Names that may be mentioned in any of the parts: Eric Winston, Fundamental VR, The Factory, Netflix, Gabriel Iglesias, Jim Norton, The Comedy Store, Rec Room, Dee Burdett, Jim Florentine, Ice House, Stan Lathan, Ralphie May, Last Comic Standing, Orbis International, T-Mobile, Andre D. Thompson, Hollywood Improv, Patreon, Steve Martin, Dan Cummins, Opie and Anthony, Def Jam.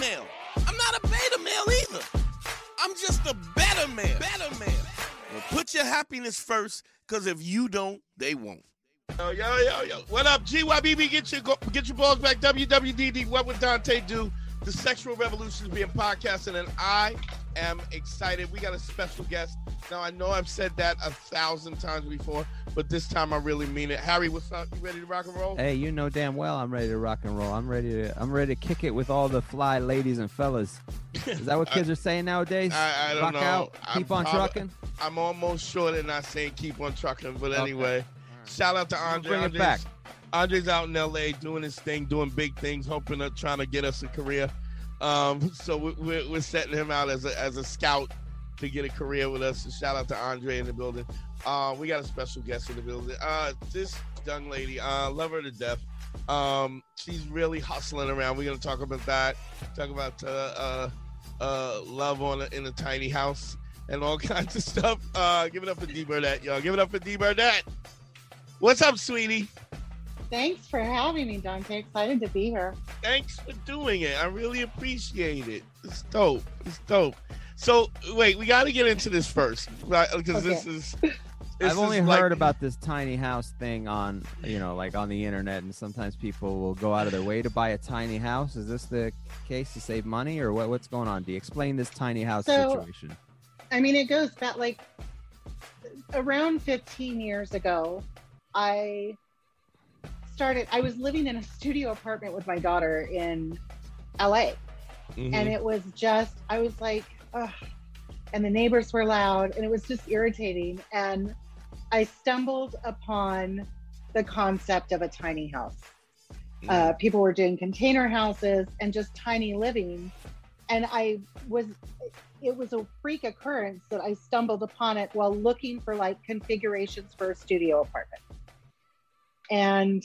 Male. I'm not a beta male either. I'm just a better man. Better man. Well, put your happiness first, because if you don't, they won't. Yo. What up, GYBB? Get your balls back. WWDD, What Would Dante Do? The Sexual Revolution is being podcasted, and I am excited. We got a special guest. Now, I know I've said that 1,000 times before, but this time I really mean it. Harry, what's up? You ready to rock and roll? Hey, you know damn well I'm ready to rock and roll. I'm ready to kick it with all the fly ladies and fellas. Is that what kids are saying nowadays? I don't know. Out, keep on trucking? I'm almost sure they're not saying keep on trucking, but anyway. Right. Shout out to Andre. Bring it back. Andre's out in LA doing his thing, doing big things, hoping to trying to get us a career. So we're setting him out as a scout to get a career with us. So shout out to Andre in the building. We got a special guest in the building. This young lady, love her to death. She's really hustling around. We're gonna talk about that. Talk about love in a tiny house and all kinds of stuff. Give it up for Dee Burdett, y'all. Give it up for Dee Burdett. What's up, sweetie? Thanks for having me, Dante. Excited to be here. Thanks for doing it. I really appreciate it. It's dope. So, wait, we got to get into this first, right? Because okay. I've only heard about this tiny house thing on, on the internet, and sometimes people will go out of their way to buy a tiny house. Is this the case to save money, or what's going on? Do you explain this tiny house situation? I mean, it goes back around 15 years ago, I was living in a studio apartment with my daughter in LA. Mm-hmm. And it was just, I was like, ugh. And the neighbors were loud and it was just irritating. And I stumbled upon the concept of a tiny house. Mm-hmm. People were doing container houses and just tiny living. And it was a freak occurrence that I stumbled upon it while looking for configurations for a studio apartment. And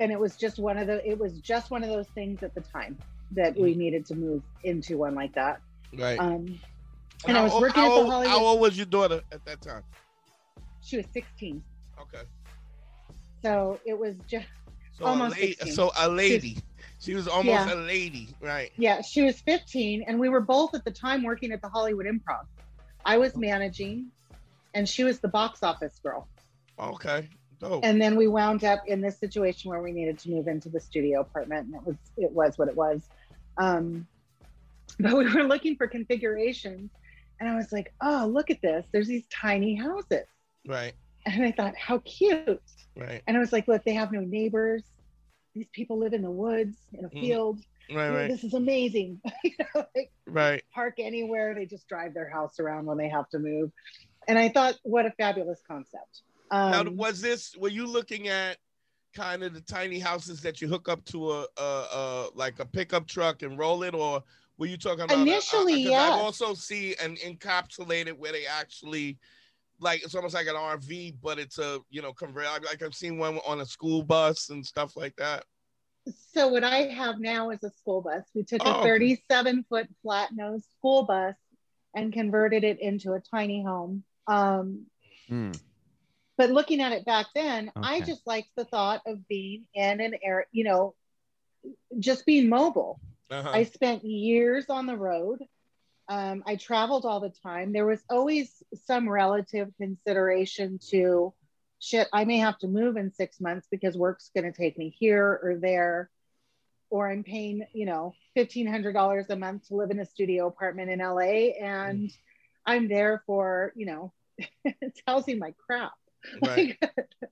it was just one of those things at the time that we needed to move into one like that. Right. And I was working at the Hollywood. How old was your daughter at that time? She was 16. Okay. So it was just almost a lady. She was almost a lady, right? Yeah, she was 15, and we were both at the time working at the Hollywood Improv. I was managing, and she was the box office girl. Okay, dope. And then we wound up in this situation where we needed to move into the studio apartment, and it was what it was. But we were looking for configurations, and I was like, oh, look at this. There's these tiny houses. Right. And I thought, how cute. Right. And I was like, look, they have no neighbors. These people live in the woods, in a field. Right. This is amazing. Park anywhere. They just drive their house around when they have to move. And I thought, what a fabulous concept. Now, were you looking at kind of the tiny houses that you hook up to a pickup truck and roll it, or were you talking about initially? Yeah, I also see an encapsulated where they actually it's almost like an RV, but it's a conveyor. I've seen one on a school bus and stuff like that. So what I have now is a school bus. We took a 37-foot flat nose school bus and converted it into a tiny home. But looking at it back then, okay. I just liked the thought of being in an air, just being mobile. Uh-huh. I spent years on the road. I traveled all the time. There was always some relative consideration to, I may have to move in 6 months because work's going to take me here or there. Or I'm paying, $1,500 a month to live in a studio apartment in LA. And I'm there for, it's housing my crap. Right.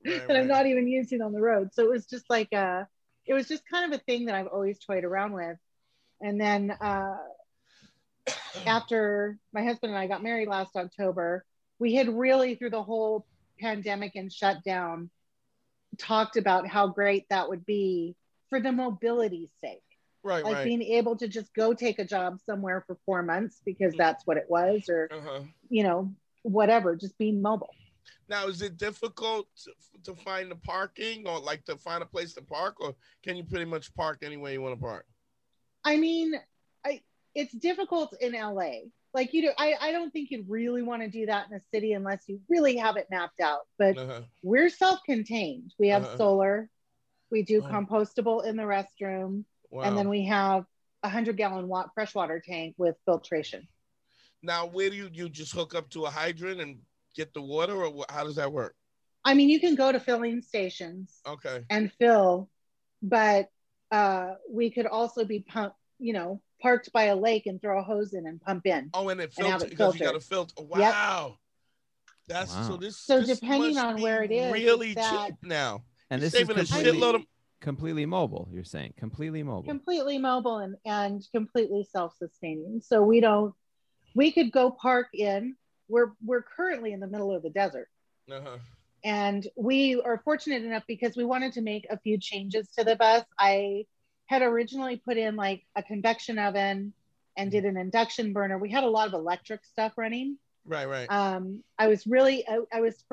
That I'm not even using on the road. So it was just it was just kind of a thing that I've always toyed around with. And then after my husband and I got married last October, we had really through the whole pandemic and shutdown talked about how great that would be for the mobility's sake. Right, like being able to just go take a job somewhere for 4 months because that's what it was, or, you know, whatever, just being mobile. Now, is it difficult to find the parking, or like to find a place to park, or can you pretty much park any way you want to park? I mean, it's difficult in LA. Like, you know, I don't think you'd really want to do that in a city unless you really have it mapped out. But we're self-contained. We have solar. We do compostable in the restroom. Wow. And then we have a 100-gallon freshwater tank with filtration. Now, where do you just hook up to a hydrant and get the water, or how does that work? I mean, you can go to filling stations and fill, but we could also be pumped, you know, parked by a lake and throw a hose in and pump in. Oh, and it filters, because you got a filter. Wow. Yep. That's so this. So this depending on where it is, really cheap now. And you're saving a shitload of. Completely mobile, you're saying? Completely mobile and completely self-sustaining. So we could go park in. We're currently in the middle of the desert. And we are fortunate enough because we wanted to make a few changes to the bus. I had originally put in like a convection oven and did an induction burner. We had a lot of electric stuff running. Right. I was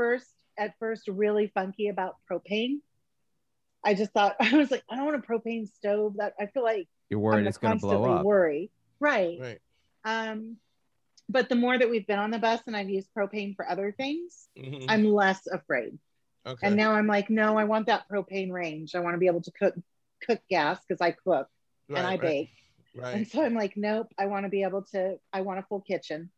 at first really funky about propane. I just thought, I was like, I don't want a propane stove. That I feel like you're worried it's going to blow up. Right. But the more that we've been on the bus and I've used propane for other things, I'm less afraid. And now I'm like, no, I want that propane range. I want to be able to cook gas because I cook and I bake. And so I'm like, nope, I want a full kitchen.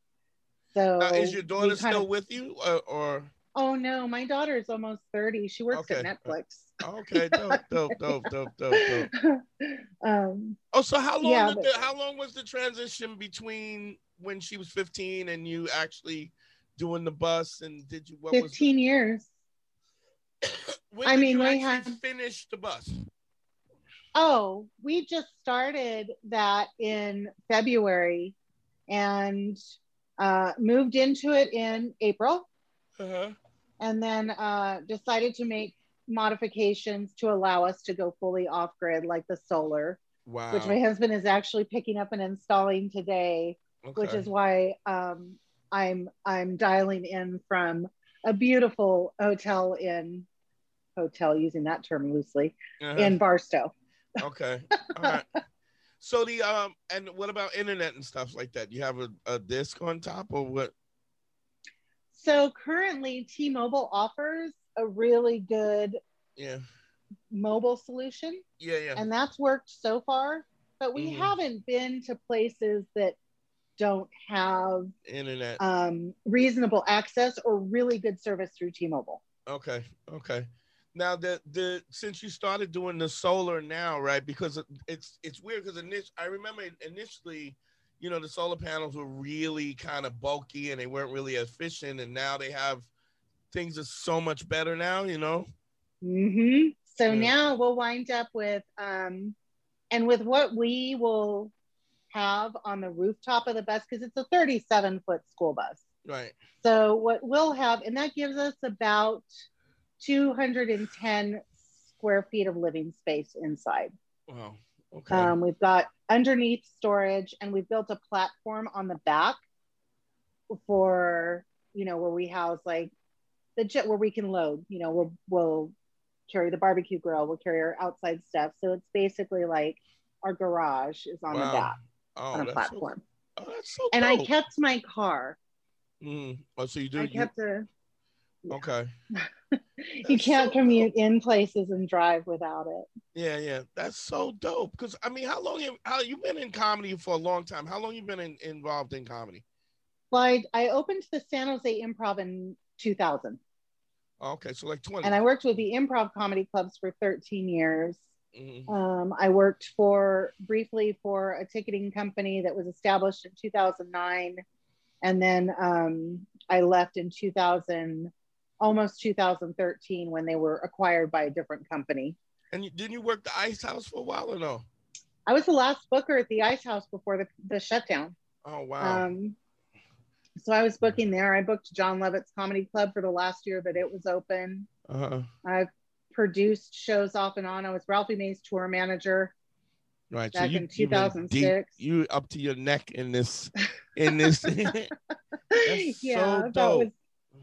So is your daughter still with you or? Oh no, my daughter is almost 30. She works at Netflix. Okay, dope. So how long was the transition between when she was 15 and you actually doing the bus? And did you? What 15 years. When I mean, we had finished the bus. Oh, we just started that in February, and moved into it in April. And then decided to make modifications to allow us to go fully off-grid, like the solar, which my husband is actually picking up and installing today, which is why I'm dialing in from a beautiful hotel, using that term loosely, in Barstow. Okay, all right. So and what about internet and stuff like that? Do you have a disc on top or what? So currently T-Mobile offers a really good mobile solution. Yeah. And that's worked so far, but we haven't been to places that don't have internet, reasonable access or really good service through T-Mobile. Okay. Now since you started doing the solar now, right? Because it's weird because I remember initially, you know, the solar panels were really kind of bulky and they weren't really efficient. And now they have things are so much better now, you know? So now we'll wind up with, and with what we will have on the rooftop of the bus, because it's a 37-foot school bus. Right. So what we'll have, and that gives us about 210 square feet of living space inside. Wow. Okay. We've got underneath storage, and we've built a platform on the back for, you know, where we house like the jet, where we can load, you know, we'll carry the barbecue grill, we'll carry our outside stuff. So it's basically like our garage is on the back on a platform. So, that's so and dope. I kept my car. Oh, so you do? Okay. You can't commute in places and drive without it. Yeah. That's so dope. Because I mean, how you've been in comedy for a long time. How long you been involved in comedy? Like I opened the San Jose Improv in 2000. Okay, so like 20. And I worked with the improv comedy clubs for 13 years. I worked briefly for a ticketing company that was established in 2009, and then I left in 2000. Almost 2013 when they were acquired by a different company. And didn't you work the Ice House for a while or no? I was the last booker at the Ice House before the shutdown. Oh, wow. So I was booking there. I booked John Lovett's Comedy Club for the last year that it was open. I've produced shows off and on. I was Ralphie May's tour manager. Right. Back so in 2006. You up to your neck in this. That's yeah, so dope. That was,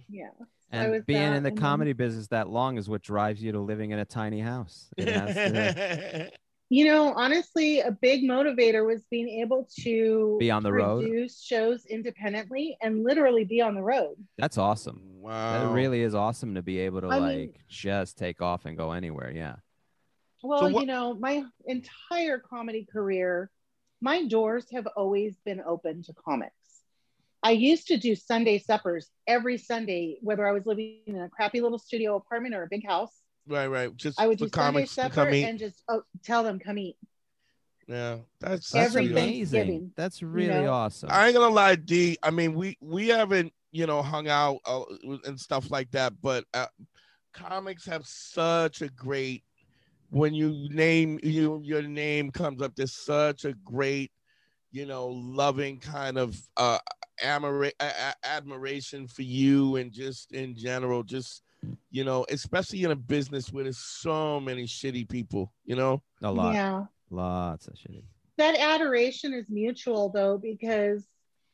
yeah. And being in the comedy business that long is what drives you to living in a tiny house. It has to, you know, honestly, a big motivator was being able to be on the road, produce shows independently, and literally be on the road. That's awesome. Wow. That really is awesome to be able to I mean, just take off and go anywhere. Yeah. Well, so you know, my entire comedy career, my doors have always been open to comics. I used to do Sunday suppers every Sunday, whether I was living in a crappy little studio apartment or a big house. Right, right. Just I would do Sunday supper and just tell them, come eat. Yeah, that's amazing. That's really awesome. I ain't gonna lie, D. I mean, we haven't, you know, hung out and stuff like that, but comics have such a great. When you name your name comes up, there's such a great, you know, loving kind of admiration for you, and just in general, just, you know, especially in a business where there's so many shitty people, you know, a lot, yeah, lots of shitty. That adoration is mutual though, because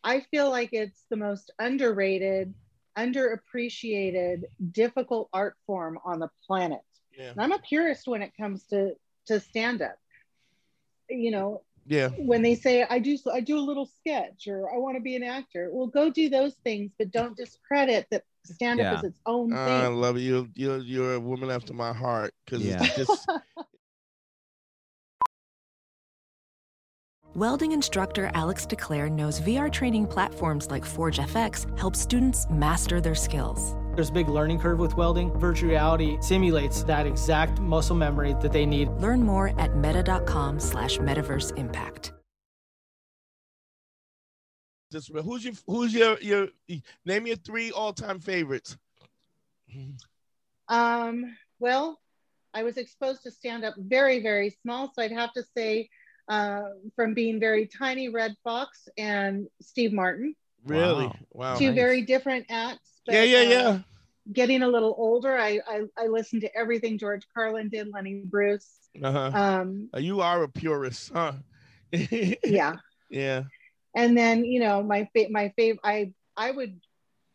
I feel like it's the most underrated, underappreciated, difficult art form on the planet. Yeah. And I'm a purist when it comes to stand up. You know, yeah. When they say I do a little sketch or I want to be an actor, well, go do those things, but don't discredit that stand up is its own thing. I love you. You're a woman after my heart, because it's just. Welding instructor Alex DeClaire knows VR training platforms like ForgeFX help students master their skills. There's a big learning curve with welding. Virtual reality simulates that exact muscle memory that they need. Learn more at meta.com/metaverseimpact. Who's your name your three all-time favorites? Well, I was exposed to stand-up very, very small, so I'd have to say from being very tiny, Red Fox and Steve Martin. Really? Wow. Two nice. Very different acts. But, yeah. Getting a little older, I listened to everything George Carlin did, Lenny Bruce. Uh-huh. You are a purist, huh? Yeah. And then, you know, my fave, I would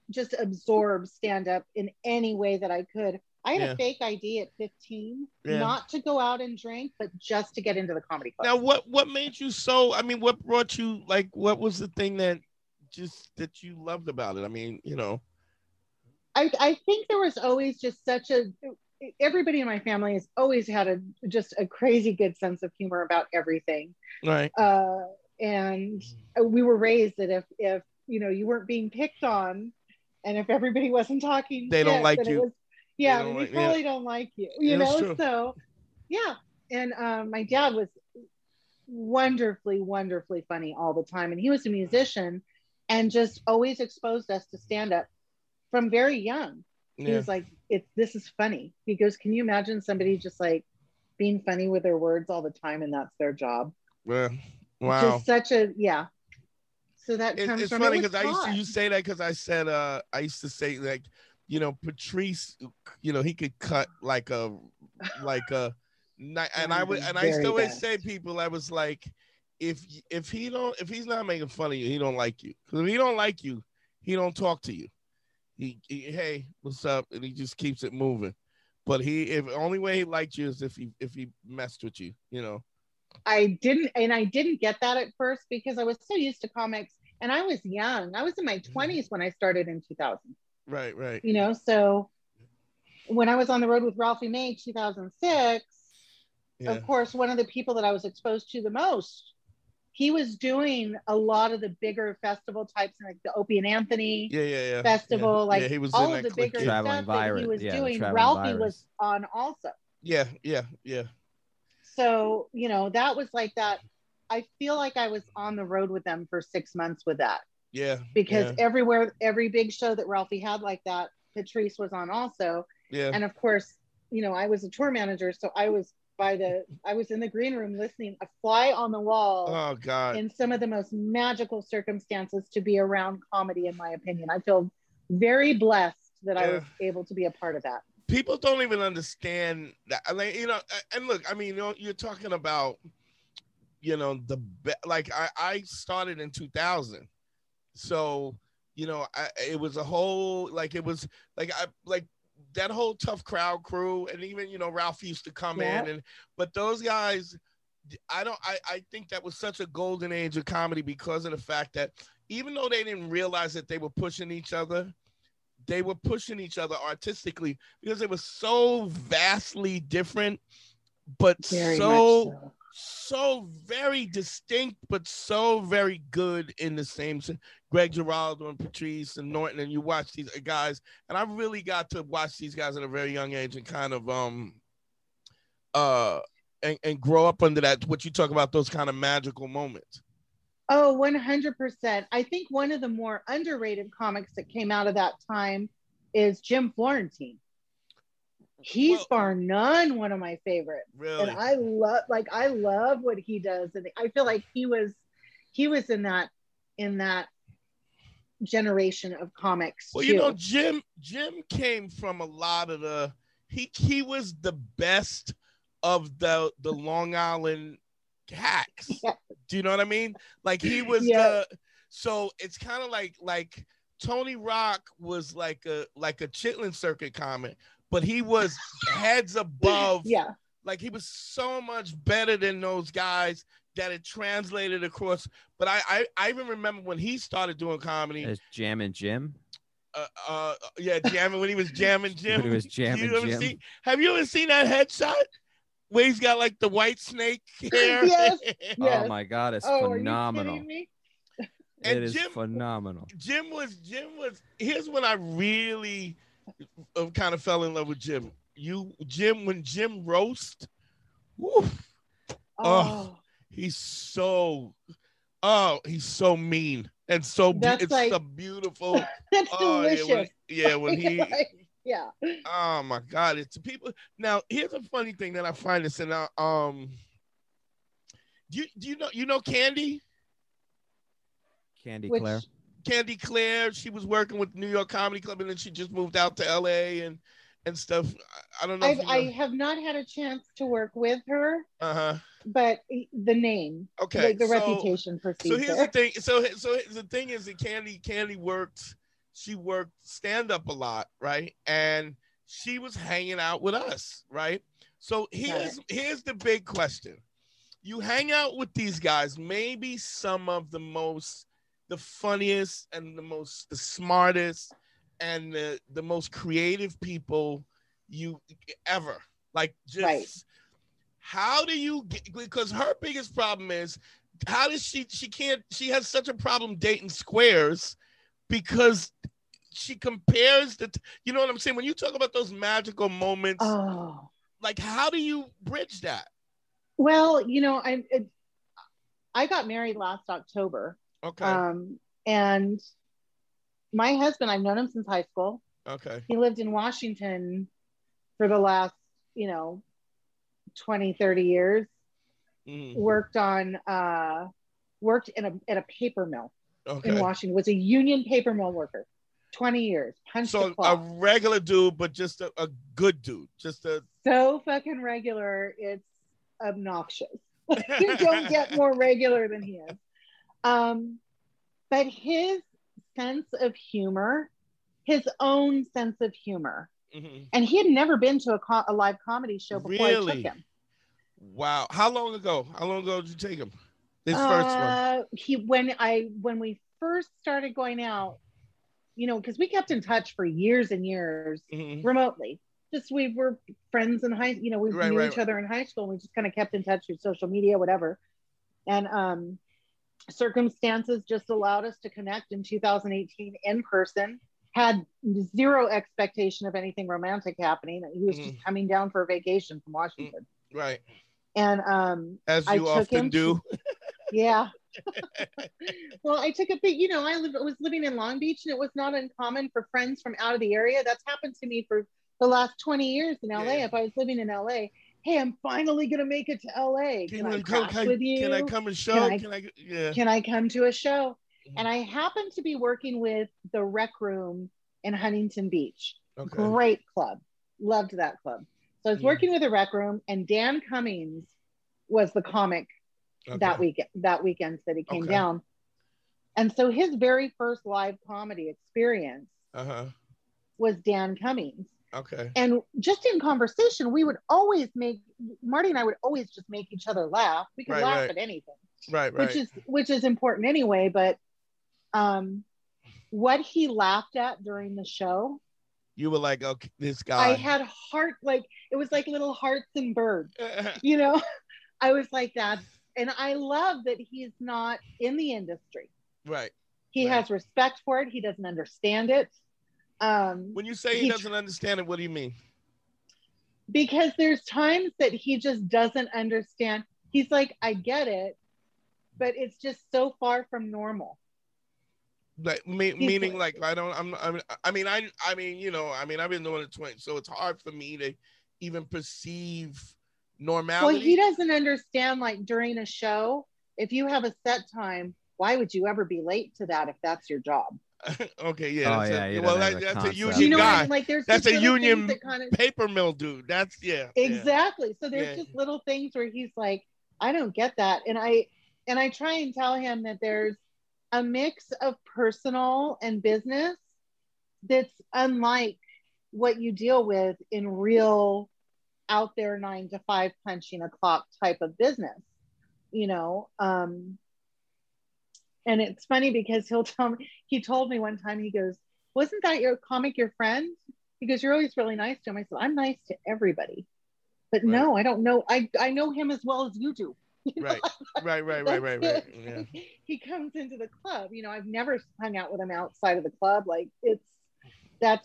just absorb stand up in any way that I could. I had a fake ID at 15, not to go out and drink, but just to get into the comedy club. Now, what made you so? I mean, what brought you? Like, what was the thing that you loved about it? I mean, you know. I think there was always just everybody in my family has always had a crazy good sense of humor about everything. Right. And we were raised that if you know, you weren't being picked on and if everybody wasn't talking, they don't like you. They probably don't like you, you know? So yeah. And my dad was wonderfully, wonderfully funny all the time. And he was a musician and just always exposed us to stand up. From very young, he was like, this is funny. He goes, can you imagine somebody just like being funny with their words all the time and that's their job? Yeah. Wow. Just such a, So that comes from funny because I used to say like, you know, Patrice, you know, he could cut like a, and I still always say people, I was like, if he's not making fun of you, he don't like you. Because if he don't like you, he don't talk to you. Hey, what's up? And he just keeps it moving. But if only way he liked you is if he messed with you, you know. I didn't get that at first because I was so used to comics and I was young. I was in my 20s when I started in 2000. Right. You know, so when I was on the road with Ralphie May, 2006, of course, one of the people that I was exposed to the most, he was doing a lot of the bigger festival types, like the Opie and Anthony festival, like he was all of the bigger stuff that he was doing. Ralphie was on also. Yeah. So, you know, that was like that. I feel like I was on the road with them for 6 months with that. Yeah. Because everywhere, every big show that Ralphie had like that, Patrice was on also. Yeah. And of course, you know, I was a tour manager, so I was in the green room listening, a fly on the wall. Oh God! In some of the most magical circumstances to be around comedy, in my opinion. I feel very blessed that I was able to be a part of that. People don't even understand that. Like, you know, and look, I mean, you know, you're talking about you know, I started in 2000. So, you know, it was a whole, like, it was like, that whole Tough Crowd crew, and even, you know, Ralph used to come in, and, but those guys, I think that was such a golden age of comedy because of the fact that even though they didn't realize that they were pushing each other, they were pushing each other artistically because they were so vastly different, but so very distinct, but so very good in the same sense. Greg Giraldo and Patrice and Norton, and you watch these guys, and I really got to watch these guys at a very young age and kind of and grow up under that, what you talk about, those kind of magical moments. Oh, 100%. I think one of the more underrated comics that came out of that time is Jim Florentine. He's bar none one of my favorites. Really? And I love what he does. And I feel like he was in that generation of comics. Well, too. You know, Jim came from a lot of the, he was the best of the Long Island hacks. Yes. Do you know what I mean? Like, he was the, so it's kind of like Tony Rock was like a Chitlin Circuit comic, but he was heads above. Yeah. Like, he was so much better than those guys that it translated across. But I even remember when he started doing comedy. As Jammin' Jim. When he was Jammin' Jim. When he was Jammin' Jim. Have you ever seen that headshot? Where he's got like the white snake hair. Yes. Oh my God, it's phenomenal. Are you kidding me? It is phenomenal. Jim was, here's when I really kind of fell in love with Jim. When Jim roast, woof, he's so mean and so it's like, so beautiful. That's delicious. Oh my God, it's people. Now, here's a funny thing that I find this in. Do you know Candy? Candy Clare. She was working with New York Comedy Club, and then she just moved out to L.A. and stuff. I don't know. I have not had a chance to work with her. Uh huh. But the name. Okay. The reputation precedes. So here's the thing. So the thing is that Candy worked. She worked stand-up a lot, right? And she was hanging out with us, right? So here's the big question. You hang out with these guys, maybe some of the funniest and the smartest and the most creative people you ever, like, just, how do you get, because her biggest problem is, how does she has such a problem dating squares, because she compares the, you know what I'm saying? When you talk about those magical moments, like, how do you bridge that? Well, you know, I got married last October. Okay. And my husband, I've known him since high school. Okay. He lived in Washington for the last, you know, 20, 30 years. Mm-hmm. Worked at a paper mill. Okay. In Washington, was a union paper mill worker, 20 years. So a regular dude, but just a good dude, so fucking regular. It's obnoxious. You don't get more regular than he is. But his sense of humor, his own sense of humor, mm-hmm. and he had never been to a live comedy show before. Really? I took him. Wow! How long ago did you take him? This first one. When we first started going out, you know, because we kept in touch for years and years, mm-hmm. remotely. Just we were friends in high, you know, we knew each other in high school. And we just kind of kept in touch through social media, whatever. And circumstances just allowed us to connect in 2018 in person. Had zero expectation of anything romantic happening. He was mm-hmm. just coming down for a vacation from Washington. Right. And as you often do. Yeah. Well, I took a bit, you know, was living in Long Beach, and it was not uncommon for friends from out of the area. That's happened to me for the last 20 years in LA. Yeah. If I was living in LA, hey, I'm finally going to make it to LA. Can I come and show? Can I come to a show? Mm-hmm. And I happened to be working with the Rec Room in Huntington Beach. Okay. Great club. Loved that club. So I was working with a Rec Room, and Dan Cummins was the comic okay. that weekend that he came okay. down. And so his very first live comedy experience uh-huh. was Dan Cummins. Okay. And just in conversation, we would always make, Marty and I would always just make each other laugh. We could laugh at anything. Right. Which is important anyway, but what he laughed at during the show. You were like, okay, this guy. I had heart, like, it was like little hearts and birds, you know? I was like that. And I love that he's not in the industry. Right. He has respect for it. He doesn't understand it. When you say he doesn't understand it, what do you mean? Because there's times that he just doesn't understand. He's like, I get it, but it's just so far from normal. Like, meaning like, I've been doing it 20, so it's hard for me to even perceive normality. Well, he doesn't understand, like, during a show, if you have a set time, why would you ever be late to that if that's your job? Okay, yeah. That's a union, you know, guy. I mean, like, that's a union that kind of... paper mill dude. That's yeah. Exactly. Yeah. So there's just little things where he's like, I don't get that. And I try and tell him that there's a mix of personal and business that's unlike what you deal with in real out there 9 to 5 punching a clock type of business, you know. And it's funny because he told me one time, he goes, wasn't that your comic, your friend? He goes, you're always really nice to him. I said, I'm nice to everybody. But no, I don't know. I know him as well as you do. You right. right. Yeah. He comes into the club. You know, I've never hung out with him outside of the club. Like,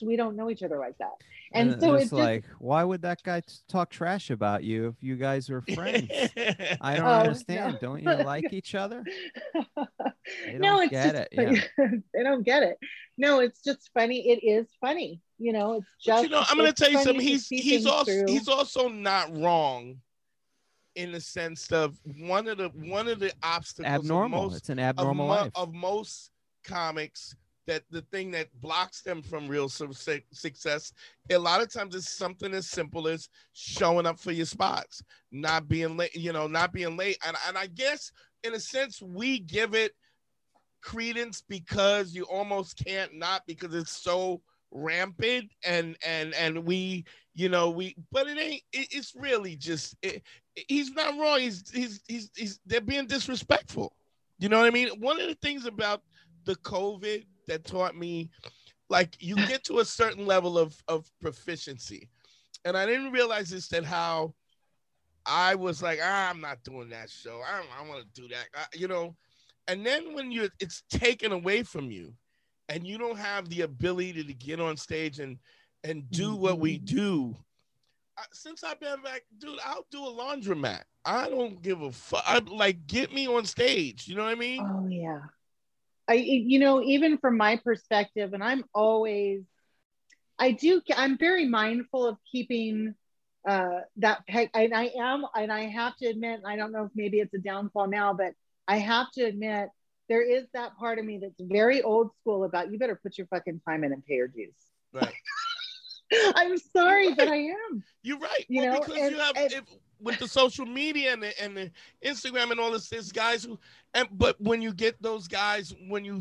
we don't know each other like that. And so it's like, why would that guy talk trash about you if you guys are friends? I don't understand. No. Don't you like each other? They don't get it. No, it's just funny. It is funny. You know, it's just, you know, I'm going to tell you something. He's also not wrong in the sense of one of the obstacles. Abnormal. It's an abnormal life of most comics. That the thing that blocks them from real success, a lot of times it's something as simple as showing up for your spots, not being late. And I guess in a sense we give it credence because you almost can't not, because it's so rampant and we, you know, but it ain't, it's really just, he's not wrong. He's they're being disrespectful. You know what I mean? One of the things about the COVID that taught me, like, you get to a certain level of proficiency. And I didn't realize this, that how I was like, I'm not doing that show. I want to do that, you know? And then when it's taken away from you and you don't have the ability to get on stage and do what we do. Since I've been back, dude, I'll do a laundromat. I don't give a fuck. Like, get me on stage. You know what I mean? Oh, yeah. You know, even from my perspective, and I'm very mindful of keeping that peg, and I am, and I have to admit, I don't know if maybe it's a downfall now, but I have to admit, there is that part of me that's very old school about, you better put your fucking time in and pay your dues. Right. I'm sorry, but I am. You're right. You know, because with the social media and the Instagram and all this, there's guys who, but when you get those guys, when you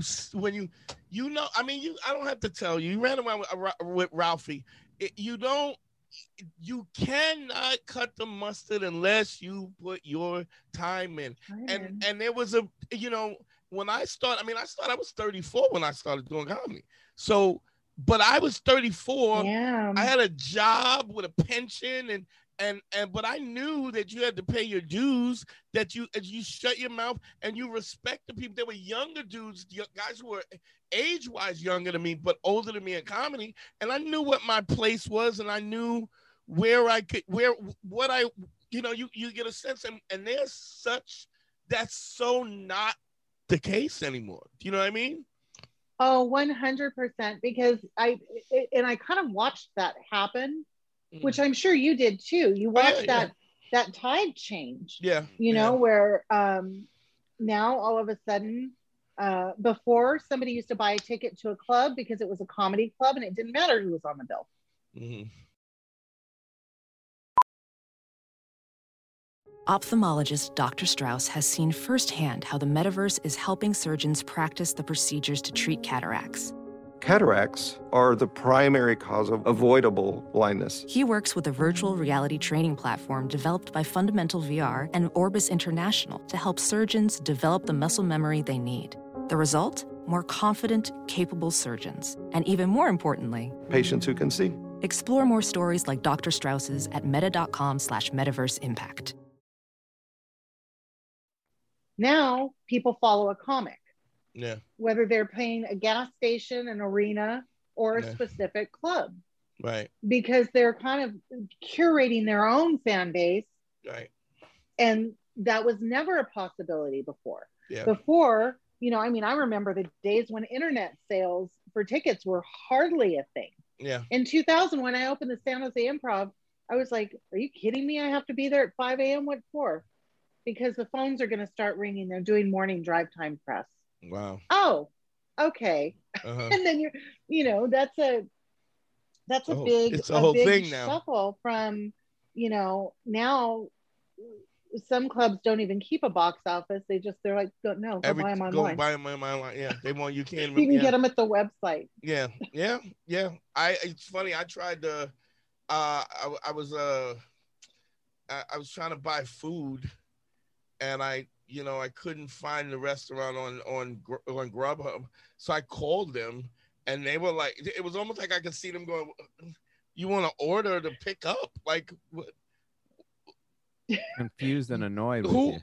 know, I mean, I don't have to tell you, you ran around with Ralphie. You cannot cut the mustard unless you put your time in. Right. And there was a, you know, when I was 34 when I started doing comedy. So, but I was 34. Yeah. I had a job with a pension and but I knew that you had to pay your dues, that you shut your mouth and you respect the people. There were younger dudes, guys who were age-wise younger than me, but older than me in comedy. And I knew what my place was, and I knew where I could, you know, you get a sense. And there's such, that's so not the case anymore. Do you know what I mean? Oh, 100%, because I kind of watched that happen. Which I'm sure you did too. You watched that tide change. Yeah. You know, where now all of a sudden, before somebody used to buy a ticket to a club because it was a comedy club and it didn't matter who was on the bill. Mm-hmm. Ophthalmologist Dr. Strauss has seen firsthand how the metaverse is helping surgeons practice the procedures to treat cataracts. Cataracts are the primary cause of avoidable blindness. He works with a virtual reality training platform developed by Fundamental VR and Orbis International to help surgeons develop the muscle memory they need. The result? More confident, capable surgeons. And even more importantly, patients who can see. Explore more stories like Dr. Strauss's at meta.com/metaverseimpact. Now, people follow a comic. Yeah. Whether they're playing a gas station, an arena, or a specific club. Right. Because they're kind of curating their own fan base. Right. And that was never a possibility before. Yeah. Before, you know, I mean, I remember the days when internet sales for tickets were hardly a thing. Yeah. In 2000, when I opened the San Jose Improv, I was like, are you kidding me? I have to be there at 5 a.m. What for? Because the phones are going to start ringing. They're doing morning drive time press. Wow. Oh, okay. Uh-huh. And then you know, that's a big shuffle now. From, you know, now some clubs don't even keep a box office. They're like, no, go buy them online. Yeah, they want, you can get them at the website. Yeah. It's funny. I tried to, I was trying to buy food, and I couldn't find the restaurant on Grubhub. So I called them, and they were like, it was almost like I could see them going, you want to order to pick up? Like, what? Confused and annoyed. Who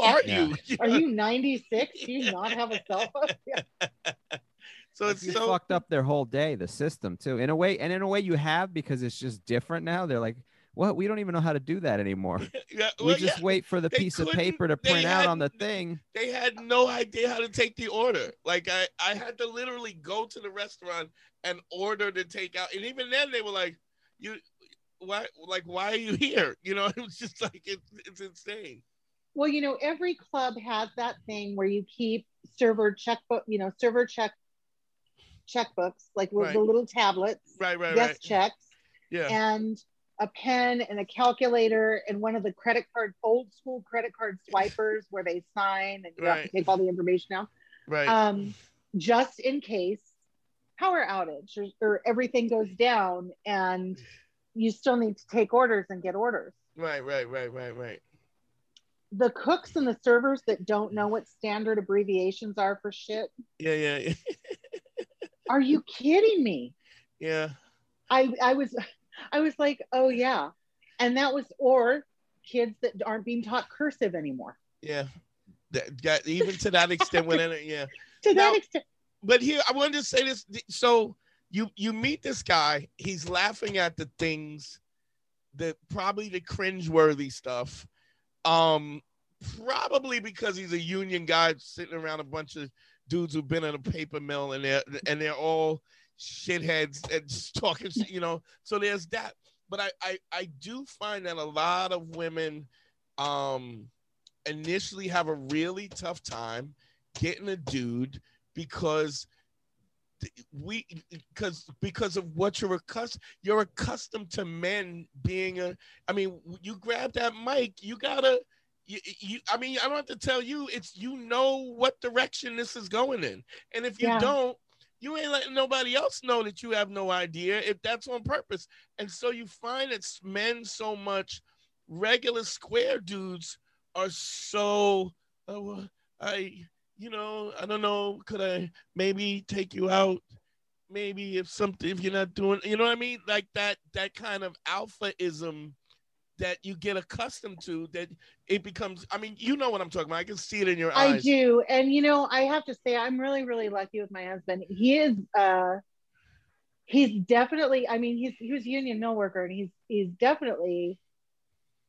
are you? Are you 96? Do you not have a cell phone? Yeah. So it's fucked up their whole day, the system too. In a way you have, because it's just different now. They're like, what? We don't even know how to do that anymore. We just wait for the piece of paper to print out on the thing. They had no idea how to take the order. Like I had to literally go to the restaurant and order to take out. And even then they were like, why are you here? You know, it was just like, it's insane. Well, you know, every club has that thing where you keep server checkbooks, like with the little tablets, guest checks. Yeah. And a pen and a calculator and one of the old school credit card swipers where they sign and you have to take all the information out. Right. Just in case power outage or everything goes down and you still need to take orders and get orders. Right. The cooks and the servers that don't know what standard abbreviations are for shit. Yeah. Are you kidding me? Yeah. I was like, oh yeah. And that was, or kids that aren't being taught cursive anymore. Yeah. That even to that extent within it, yeah. To that extent. But here, I wanted to say this. So you meet this guy, he's laughing at the things that probably the cringeworthy stuff. Probably because he's a union guy sitting around a bunch of dudes who've been in a paper mill and they're all shitheads and talking, you know, so there's that. But I do find that a lot of women initially have a really tough time getting a dude because of what you're accustomed to men being you grab that mic, you gotta, I don't have to tell you, it's, you know what direction this is going in, and if you don't, you ain't letting nobody else know that you have no idea, if that's on purpose. And so you find that men so much, regular square dudes are so, I don't know, could I maybe take you out? Maybe if you're not doing, you know what I mean? Like that kind of alphaism that you get accustomed to, that it becomes, I mean, you know what I'm talking about. I can see it in your eyes. I do. And, you know, I have to say, I'm really, really lucky with my husband. He is, he's definitely, I mean, he was a union mill worker, and he's definitely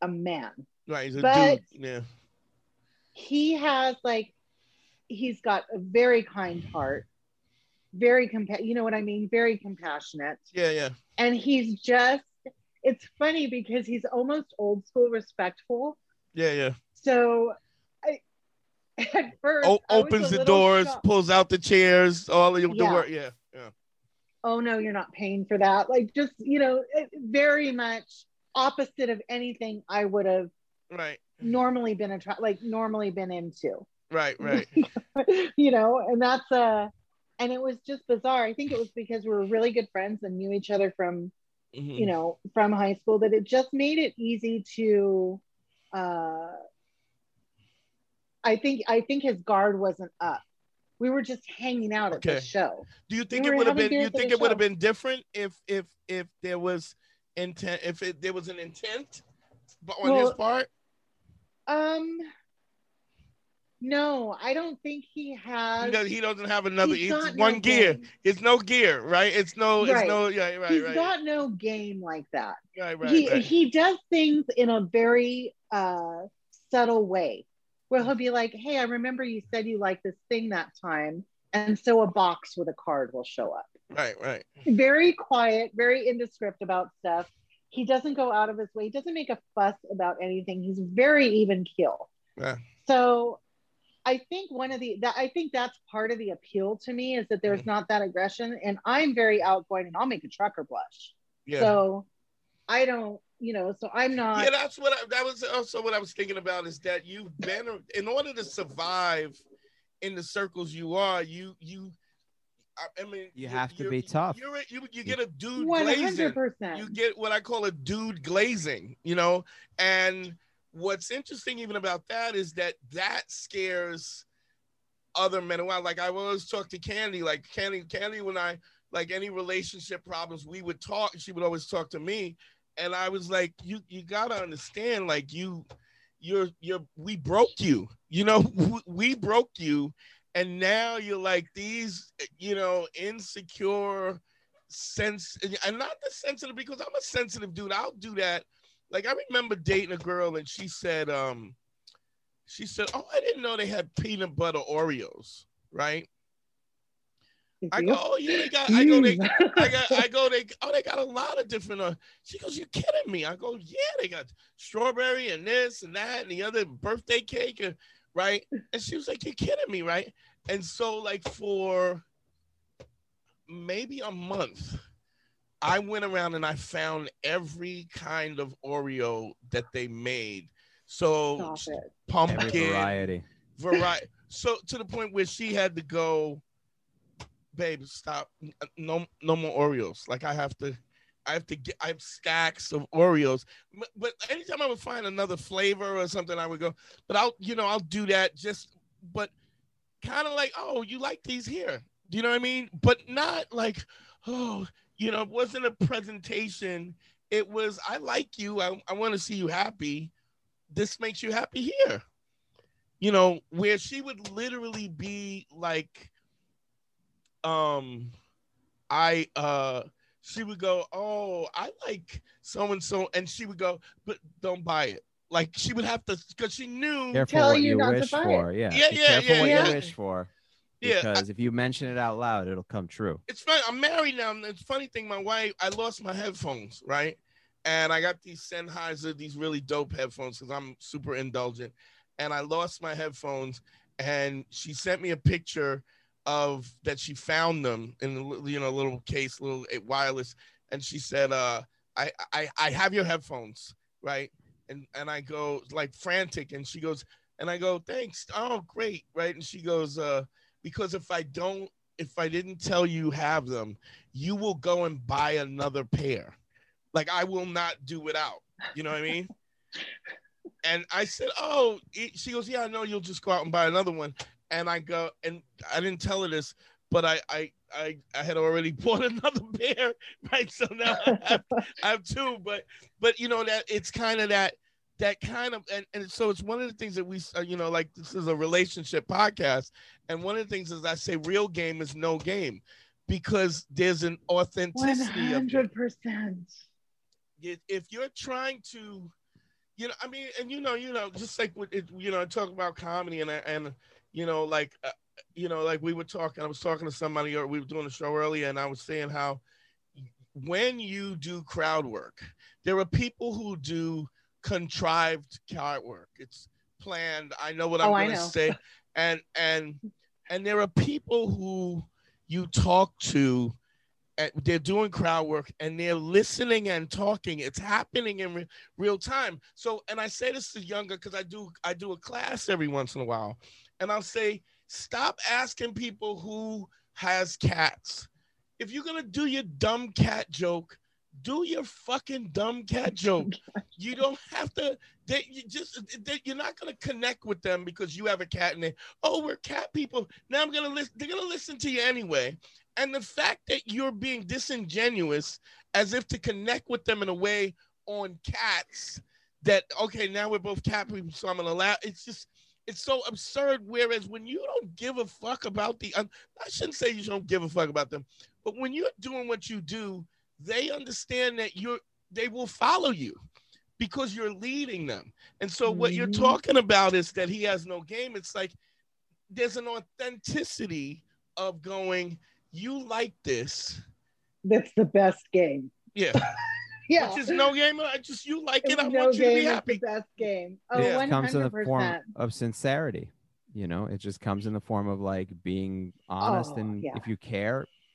a man. Right. He's a dude. Yeah. He has he's got a very kind heart, very, you know what I mean? Very compassionate. Yeah. And he's just, it's funny because he's almost old school respectful. Yeah. So at first, opens the doors, pulls out the chairs, all of the work. Yeah. Oh no, you're not paying for that. Like, just, you know, very much opposite of anything I would have normally been normally been into. Right, right. You know, and that's and it was just bizarre. I think it was because we were really good friends and knew each other from, you know, from high school, that it just made it easy to, I think his guard wasn't up. We were just hanging out at the show. Do you think it would have been different if there was intent, there was an intent on his part? No, I don't think he has. He doesn't have another. It's one gear. It's no gear, right? It's no. It's no. Yeah, right. He's got no game like that. Right, right. He does things in a very subtle way, where he'll be like, "Hey, I remember you said you liked this thing that time," and so a box with a card will show up. Right, right. Very quiet, very indescript about stuff. He doesn't go out of his way. He doesn't make a fuss about anything. He's very even keel. Yeah. So. I think that's part of the appeal to me, is that there's not that aggression, and I'm very outgoing and I'll make a trucker blush. Yeah. So I don't, you know, so I'm not. Yeah, that's what that was also what I was thinking about, is that you've been, in order to survive in the circles you are, I mean, you have to be tough. You get a dude 100%. Glazing. You get what I call a dude glazing, you know, and what's interesting even about that is that scares other men around. Like I always talk to Candy, like Candy when I, like any relationship problems, we would talk, she would always talk to me. And I was like, you gotta understand, like we broke you, you know, we broke you. And now you're like these, you know, insecure sense, and not the sensitive, because I'm a sensitive dude. I'll do that. Like I remember dating a girl and she said, "Oh, I didn't know they had peanut butter Oreos, right?" I go, "Oh yeah, they got a lot of different." She goes, "You kidding me?" I go, "Yeah, they got strawberry and this and that and the other birthday cake, right?" And she was like, "You kidding me, right?" And so like for maybe a month, I went around and I found every kind of Oreo that they made. So pumpkin, every variety. So to the point where she had to go, "Babe, stop! No more Oreos. Like I have stacks of Oreos." But anytime I would find another flavor or something, I would go. But I'll do that. But kind of like, "Oh, you like these here? Do you know what I mean?" But not like, "Oh." You know, it wasn't a presentation. It was, "I like you. I want to see you happy. This makes you happy here." You know, where she would literally be like, she would go, "Oh, I like so-and-so." And she would go, "But don't buy it." Like she would have to, because she knew. Careful tell what you not wish to buy for. It. Yeah. Yeah, yeah, careful yeah, what yeah. you wish for. Because if you mention it out loud, it'll come true. It's funny. I'm married now. And it's funny thing, my wife, I lost my headphones, right? And I got these Sennheiser, these really dope headphones, because I'm super indulgent. And I lost my headphones. And she sent me a picture of that she found them in the, you know, little case, little wireless. And she said, I have your headphones, right? And I go like frantic. And she goes, and I go, "Thanks. Oh, great." Right. And she goes, "Because if I didn't tell you have them, you will go and buy another pair. Like I will not do without." You know what I mean? And I said, "Oh," she goes, "Yeah, I know you'll just go out and buy another one." And I go, and I didn't tell her this, but I had already bought another pair, right? So now I have two, but you know, that it's kind of that kind of, and so it's one of the things that we, you know, like this is a relationship podcast. And one of the things is I say real game is no game, because there's an authenticity. 100%. If you're trying to, you know, I mean, and you know, just like, you know, I talk about comedy and you know, like we were talking, I was talking to somebody, or we were doing a show earlier, and I was saying how when you do crowd work, there are people who do contrived crowd work. It's planned. I know what I'm going to say. And there are people who you talk to they're doing crowd work and they're listening and talking. It's happening in real time. So, and I say this to younger, because I do a class every once in a while, and I'll say, stop asking people who has cats. If you're going to do your dumb cat joke, do your fucking dumb cat joke. You don't have to, you're not going to connect with them because you have a cat in there. Oh, we're cat people. Now I'm going to listen. They're going to listen to you anyway. And the fact that you're being disingenuous as if to connect with them in a way on cats, that, okay, now we're both cat people, so I'm going to allow, it's just, it's so absurd. Whereas when you don't give a fuck about the, I shouldn't say you don't give a fuck about them, but when you're doing what you do, they understand that they will follow you because you're leading them. And so what you're talking about is that he has no game. It's like, there's an authenticity of going, you like this. That's the best game. Yeah. Yeah. Which is no game. I just, you like it. I want you to be happy. It's the best game. Oh, yeah. It comes in the form of sincerity. You know, it just comes in the form of like being honest, and if you care,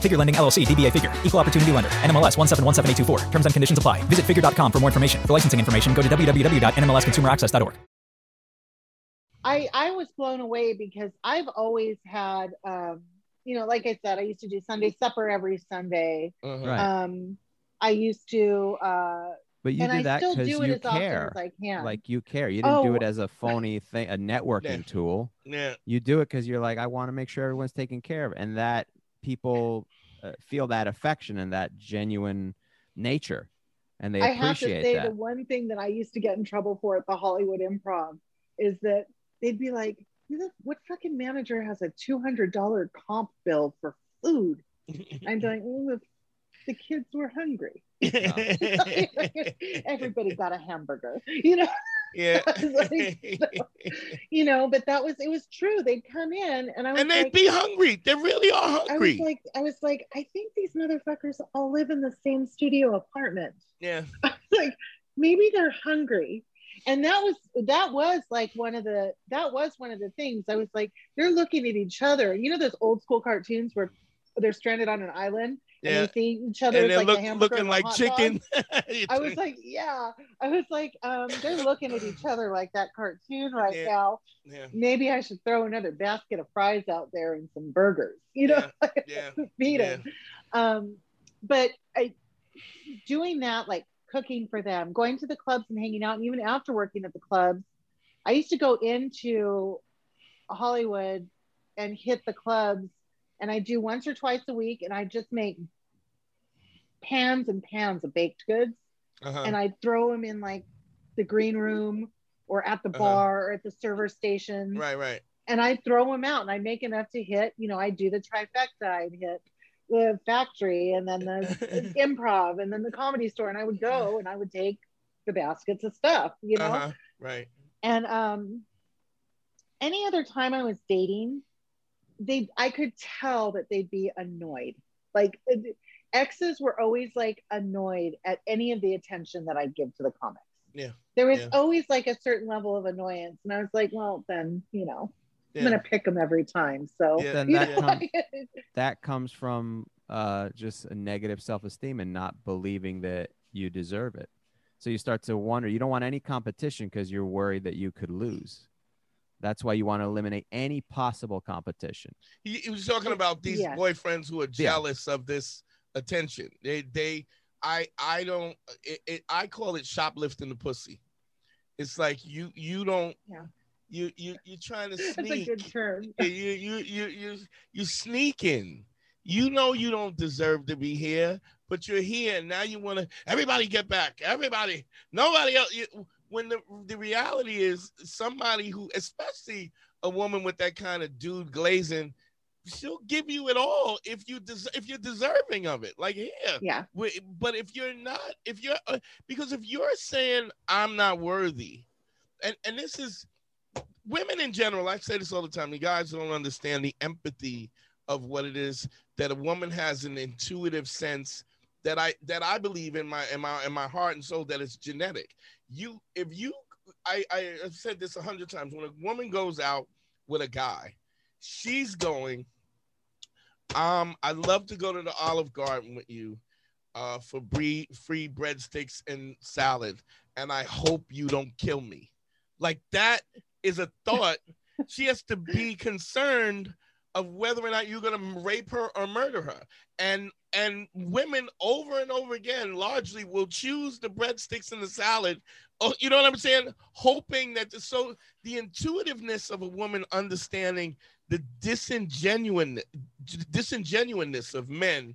Figure Lending LLC, DBA Figure, Equal Opportunity Lender, NMLS 1717824. Terms and conditions apply. Visit figure.com for more information. For licensing information, go to www.nmlsconsumeraccess.org. I was blown away because I've always had, you know, like I said, I used to do Sunday supper every Sunday. Right. I used to, but you do that because you care. Like you care. You didn't do it as a phony thing, a networking tool. Yeah. You do it because you're like, I want to make sure everyone's taken care of, and that people feel that affection and that genuine nature, and they appreciate that. I have to say the one thing that I used to get in trouble for at the Hollywood Improv is that they'd be like, what fucking manager has a $200 comp bill for food? I'm like, the kids were hungry. Everybody got a hamburger, you know? Yeah. Like, so, you know, but that was, it was true. They'd come in and I was, and they'd like, be hungry. They really are hungry. I was like, I think these motherfuckers all live in the same studio apartment. Yeah. I was like, maybe they're hungry. And that was one of the things. I was like, they're looking at each other. You know those old school cartoons where they're stranded on an island and they see each other and they're like looking like chicken. I was like, yeah. I was like, they're looking at each other like that cartoon right now. Yeah. Maybe I should throw another basket of fries out there and some burgers. You know, feed them. But doing that, like cooking for them, going to the clubs and hanging out, and even after working at the clubs, I used to go into Hollywood and hit the clubs. And I do once or twice a week, and I just make pans and pans of baked goods. Uh-huh. And I throw them in like the green room or at the bar or at the server station. Right. And I throw them out and I make enough to hit, you know, I do the trifecta. I'd hit the factory and then the improv and then the comedy store. And I would go and I would take the baskets of stuff, you know? Uh-huh. Right. And any other time I was dating, I could tell that they'd be annoyed. Like exes were always like annoyed at any of the attention that I give to the comics. Yeah. There was always like a certain level of annoyance. And I was like, well, then, you know, I'm going to pick them every time. So then that comes from just a negative self-esteem and not believing that you deserve it. So you start to wonder, you don't want any competition because you're worried that you could lose. That's why you want to eliminate any possible competition. He was talking about these boyfriends who are jealous of this attention. I call it shoplifting the pussy. It's like you're trying to sneak. That's a good term. You sneaking. You know you don't deserve to be here, but you're here, and now you want to. Everybody get back. Everybody. Nobody else. When the reality is somebody who, especially a woman with that kind of dude glazing, she'll give you it all if you if you're deserving of it. Like, yeah. But if you're not, because if you're saying I'm not worthy, and this is women in general. I say this all the time. You guys don't understand the empathy of what it is that a woman has an intuitive sense that I believe in my heart and soul that it's genetic. I have said this 100 times. When a woman goes out with a guy, she's going, I'd love to go to the Olive Garden with you for free breadsticks and salad, and I hope you don't kill me. Like, that is a thought. She has to be concerned of whether or not you're going to rape her or murder her. And women over and over again largely will choose the breadsticks and the salad. Oh, you know what I'm saying? Hoping that the intuitiveness of a woman understanding the disingenuousness of men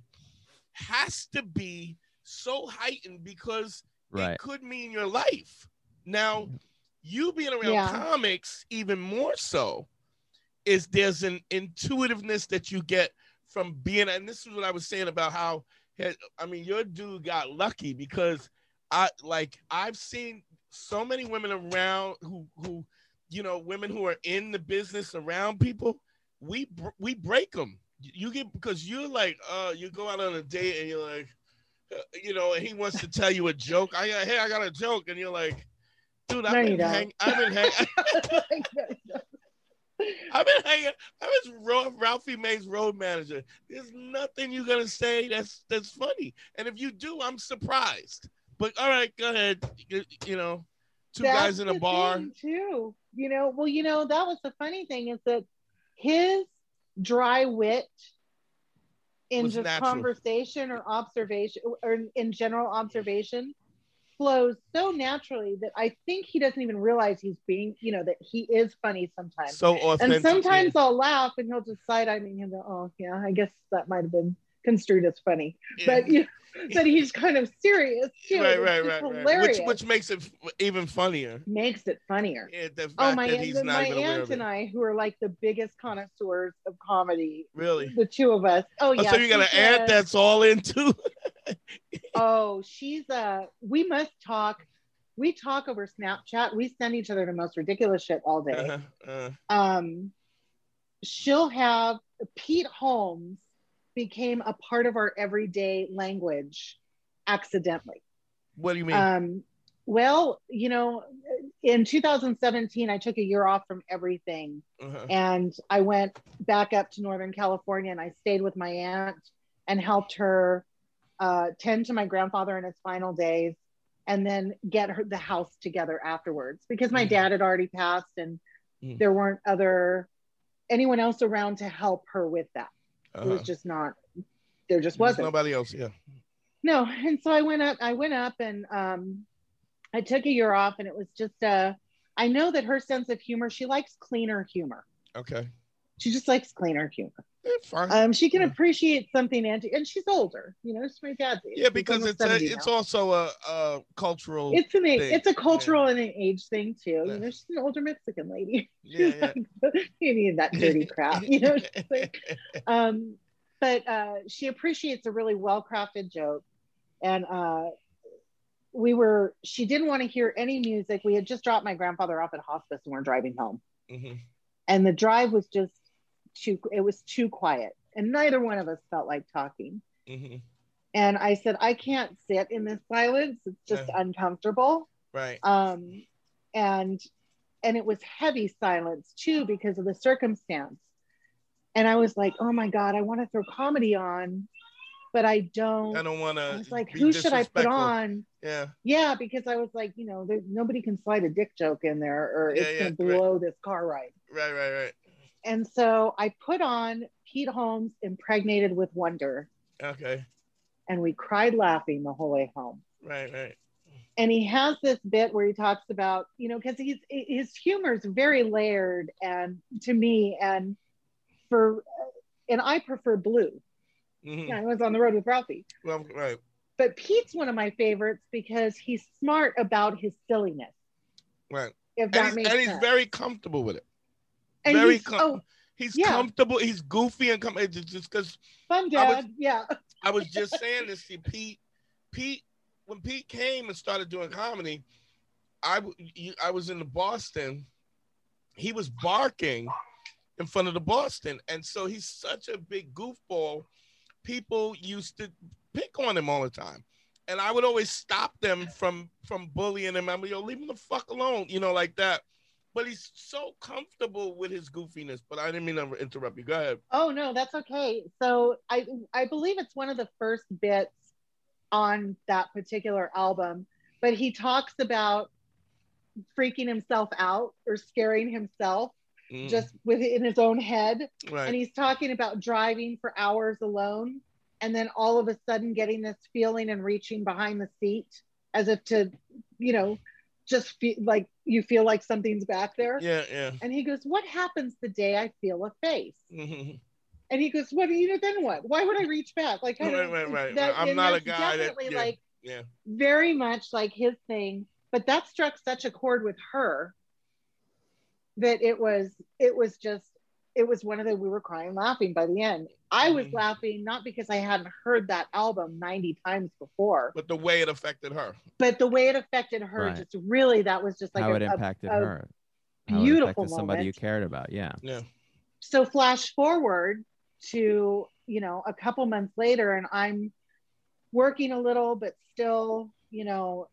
has to be so heightened because it could mean your life. Now, you being around comics even more so, is there's an intuitiveness that you get from being, and this is what I was saying about how, I mean, your dude got lucky because I've seen so many women around who, you know, women who are in the business around people, we break them. You get, because you're like, you go out on a date and you're like, you know, and he wants to tell you a joke. I got a joke. And you're like, dude, I've been hanging. I was Ralphie May's road manager. There's nothing you're gonna say that's funny, and if you do, I'm surprised. But all right, go ahead. You know, two guys in a bar. Too, you know. Well, you know, that was the funny thing is that his dry wit in just natural conversation or observation, or in general observation, flows so naturally that I think he doesn't even realize he's being, you know, that he is funny sometimes. So authentic. And sometimes I'll laugh and he'll just side eye me and go, oh yeah, I guess that might have been construed as funny. Yeah. But you know, but he's kind of serious too. Right. Hilarious. Which makes it even funnier. Makes it funnier. Yeah, the fact that he's not even aware of it. My aunt and I, who are like the biggest connoisseurs of comedy. Really? The two of us. Oh yeah. So you got an aunt that's all into. Oh, she's we must talk. We talk over Snapchat. We send each other the most ridiculous shit all day. She'll have Pete Holmes became a part of our everyday language accidentally. What do you mean? Well, you know, in 2017, I took a year off from everything, and I went back up to Northern California, and I stayed with my aunt and helped her tend to my grandfather in his final days, and then get the house together afterwards, because my dad had already passed and there weren't anyone else around to help her with that. It was just not, there just wasn't. There's nobody else, yeah. No, and so I went up and I took a year off, and it was just, I know that her sense of humor, she likes cleaner humor. Okay. She just likes cleaner humor. She can appreciate something and she's older, you know. It's my dad's age. Yeah, because it's also a cultural. It's a cultural and an age thing too. Yeah. You know, she's an older Mexican lady. Yeah. Like, you need that dirty crap, you know. Like, but she appreciates a really well-crafted joke, and she didn't want to hear any music. We had just dropped my grandfather off at hospice, and we're driving home, and the drive was just. It was too quiet, and neither one of us felt like talking. And I said, I can't sit in this silence. It's just uncomfortable. Right. And it was heavy silence too because of the circumstance. And I was like, oh my God, I want to throw comedy on, but I don't want to. I was like, who should I put on? Yeah. Yeah, because I was like, you know, nobody can slide a dick joke in there, or it's going to blow this car ride. Right. And so I put on Pete Holmes, Impregnated with Wonder. Okay. And we cried laughing the whole way home. Right. And he has this bit where he talks about, you know, because his humor is very layered, and to me, and I prefer blue. Yeah, I was on the road with Ralphie. Well, right. But Pete's one of my favorites because he's smart about his silliness. Right. If that makes sense. And he's very comfortable with it. And very he's, oh, He's comfortable. He's goofy and comfortable. Just because fun dad. I was just saying this to Pete. When Pete came and started doing comedy, I was in the Boston. He was barking in front of the Boston, and so he's such a big goofball. People used to pick on him all the time, and I would always stop them from bullying him. I'm like, yo, leave him the fuck alone, you know, like that. But he's so comfortable with his goofiness. But I didn't mean to interrupt you. Go ahead. Oh no, that's okay. So I believe it's one of the first bits on that particular album, but he talks about freaking himself out or scaring himself just within his own head. Right. And he's talking about driving for hours alone and then all of a sudden getting this feeling and reaching behind the seat as if to, you know, just feel like you feel like something's back there. Yeah, yeah. And he goes, what happens the day I feel a face? Mm-hmm. And he goes, what, you know, then what? Why would I reach back? Like, right. That, I'm not a guy that, very much like his thing. But that struck such a chord with her that it was one of the, we were crying laughing by the end. I was laughing, not because I hadn't heard that album 90 times before. But the way it affected her. Right. Just really, that was just like how it impacted her. How beautiful it affected somebody you cared about. Yeah. Yeah. So flash forward to, you know, a couple months later, and I'm working a little, but still, you know,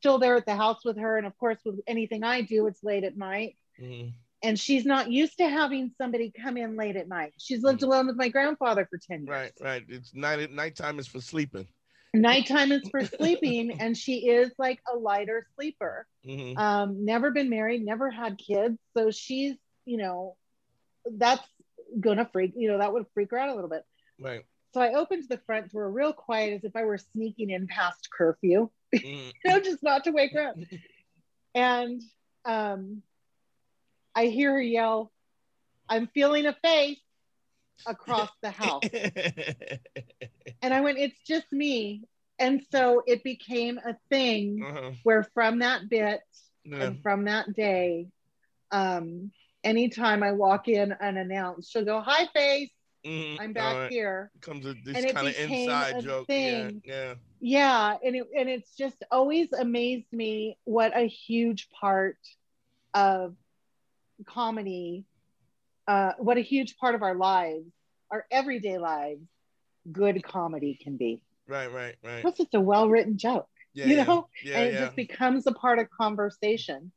still there at the house with her. And of course, with anything I do, it's late at night. Mm-hmm. And she's not used to having somebody come in late at night. She's lived alone with my grandfather for 10 years. Right. It's nighttime is for sleeping. Nighttime is for sleeping. And she is like a lighter sleeper. Mm-hmm. Never been married, never had kids. So she's, you know, that's gonna freak, you know, that would freak her out a little bit. Right. So I opened the front door real quiet as if I were sneaking in past curfew, you know, just not to wake her up. And I hear her yell, I'm feeling a face across the house. And I went, it's just me. And so it became a thing where from that bit and from that day, anytime I walk in unannounced, she'll go, hi, face. Mm-hmm. I'm back here. Comes with this kind of inside joke. Thing. Yeah. And it's just always amazed me what a huge part of comedy, what a huge part of our lives, our everyday lives, good comedy can be. Right. Plus, it's a well-written joke, you know? Yeah, and it just becomes a part of conversation.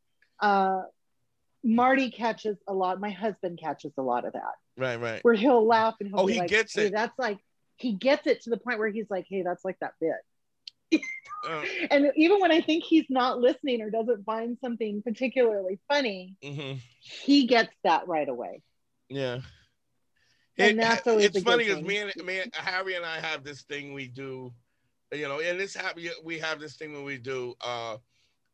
Marty catches a lot. My husband catches a lot of that. Right. Where he'll laugh and he'll be like, gets it. Hey, that's like, he gets it to the point where he's like, hey, that's like that bit. And even when I think he's not listening or doesn't find something particularly funny, he gets that right away. Yeah. And that's always it's funny because me and Harry and I have this thing we do, you know, and we have this thing when we do,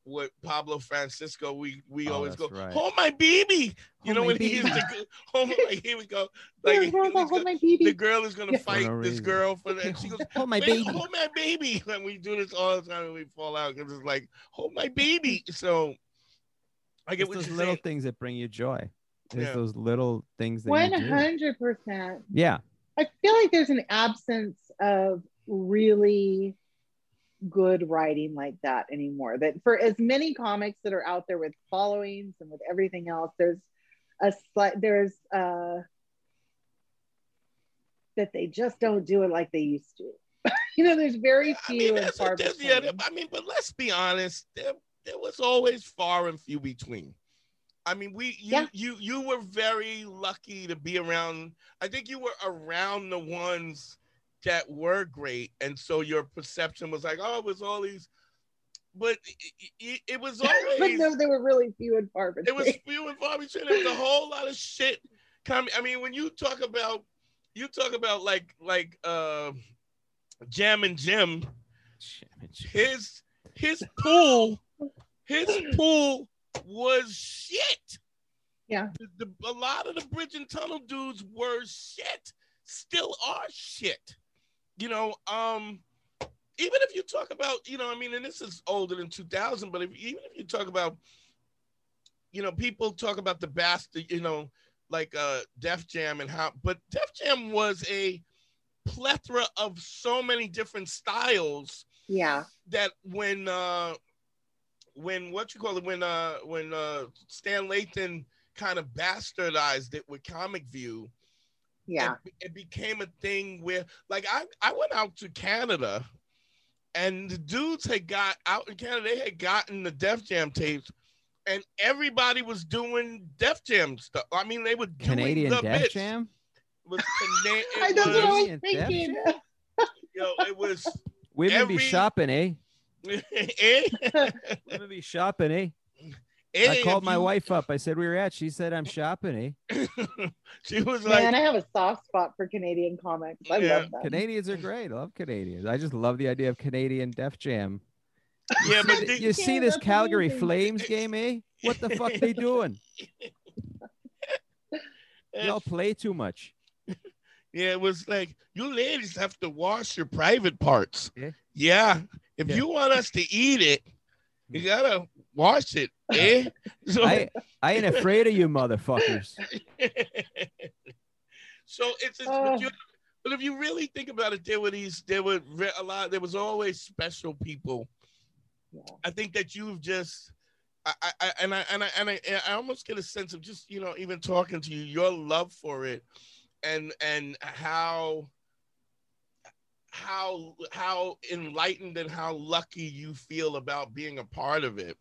with Pablo Francisco, we always go, right. Hold my baby. You know, when he used to, here we go. Like, the girl is going to fight this girl for that. She goes, hold my baby. Hold my baby. And we do this all the time and we fall out because it's like, hold my baby. So I get those little things that bring you joy. There's those little things that 100%. Yeah. I feel like there's an absence of really good writing like that anymore. That for as many comics that are out there with followings and with everything else, there's that they just don't do it like they used to. You know, there's very few. But let's be honest, there was always far and few between. I mean, you were very lucky to be around. I think you were around the ones that were great, and so your perception was like, oh, it was all these, but it was always. But no, they were really few and far between. It was few and far between. There was a whole lot of shit coming. I mean, when you talk about like Jam and Jim, his pool was shit. Yeah, a lot of the Bridge and Tunnel dudes were shit. Still are shit. You know, even if you talk about, you know, I mean, and this is older than 2000, but even if you talk about, you know, people talk about the bastard, you know, like Def Jam and how, but Def Jam was a plethora of so many different styles. Yeah. That when Stan Lathan kind of bastardized it with Comic View. Yeah. It became a thing where, like, I went out to Canada, and the dudes had got out in Canada, they had gotten the Def Jam tapes, and everybody was doing Def Jam stuff. I mean, they were doing Canadian the Def Jam? I don't know what I was thinking. Yo, it was... Women be shopping, eh? Women be shopping, eh? I called my wife up. I said, where you at? She said, I'm shopping, eh? She was like... Man, I have a soft spot for Canadian comics. I love them. Canadians are great. I love Canadians. I just love the idea of Canadian Def Jam. Yeah, but you see this Calgary Flames game, eh? What the fuck they doing? Y'all play too much. Yeah, it was like, you ladies have to wash your private parts. Yeah. If you want us to eat it, you gotta wash it, eh? So, I ain't afraid of you motherfuckers. So but if you really think about it, there was always special people. Yeah. I think that you've just, I almost get a sense of just, you know, even talking to you, your love for it, and how enlightened and how lucky you feel about being a part of it.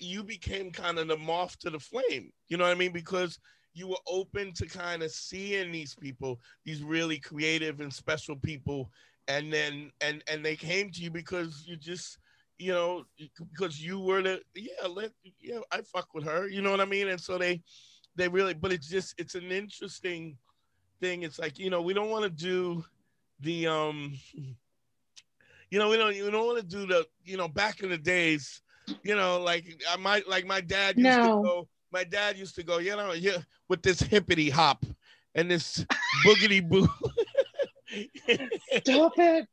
You became kind of the moth to the flame, you know what I mean? Because you were open to kind of seeing these people, these really creative and special people, and they came to you because you just, you know, because you were I fuck with her, you know what I mean? And so they really, but it's just, it's an interesting thing. It's like, you know, we don't want to do the you don't want to do the, you know, back in the days, you know, like my dad used to go, you know, yeah, with this hippity hop and this boogity boo. Stop it.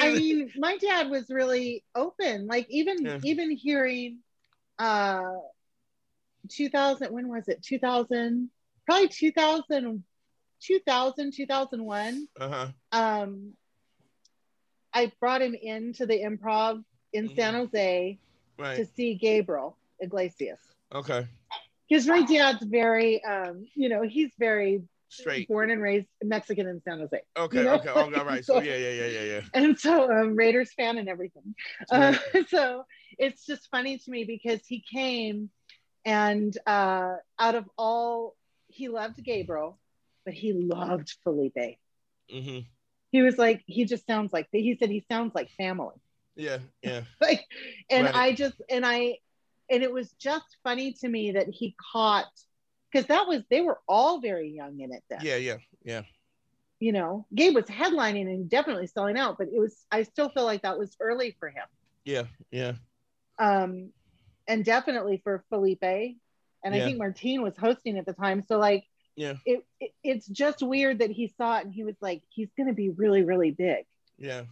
I mean, my dad was really open, like even hearing 2000, when was it, 2000, probably 2001. I brought him into the Improv in San Jose to see Gabriel Iglesias. Okay. Because my dad's very, you know, he's very straight, born and raised Mexican in San Jose. Okay, you know? Okay, all right. So yeah. And so Raiders fan and everything. So it's just funny to me because he came and out of all, he loved Gabriel, but he loved Felipe. Mm-hmm. He was like, he just sounds like, he said he sounds like family. Yeah. Like, and right. And it was just funny to me that he caught, because they were all very young in it then. Yeah. You know, Gabe was headlining and definitely selling out, but I still feel like that was early for him. Yeah. And definitely for Felipe. And I think Martine was hosting at the time. So like, yeah, it's just weird that he saw it and he was like, he's gonna be really, really big. Yeah.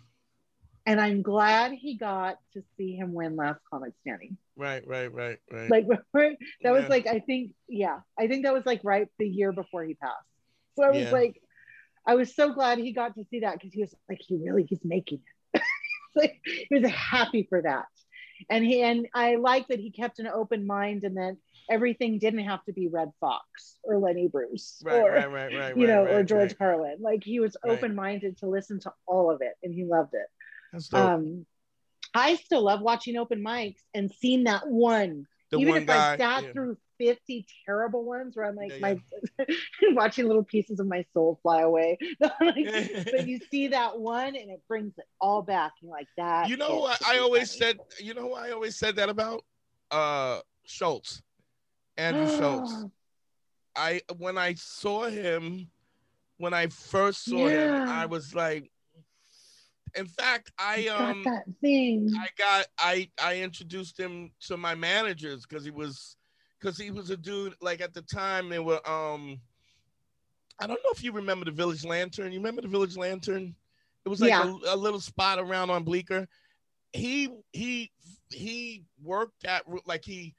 And I'm glad he got to see him win Last Comic Standing. Right. Like that was like, I think that was like right the year before he passed. So I was like, I was so glad he got to see that because he was like, he's making it. Like he was happy for that. And I like that he kept an open mind, and then everything didn't have to be Red Fox or Lenny Bruce or George Carlin. Like he was open-minded to listen to all of it, and he loved it. That's dope. I still love watching open mics and seeing that one. I sat through 50 terrible ones where I'm like, watching little pieces of my soul fly away. But you see that one and it brings it all back. You're like that. You know what I always said? You know who I always said that about? Schultz. Andrew Schultz. When I first saw him, I was like, in fact, I introduced him to my managers because he was a dude, like at the time they were I don't know if you remember the Village Lantern. You remember the Village Lantern? It was like a little spot around on Bleecker. He worked at, like he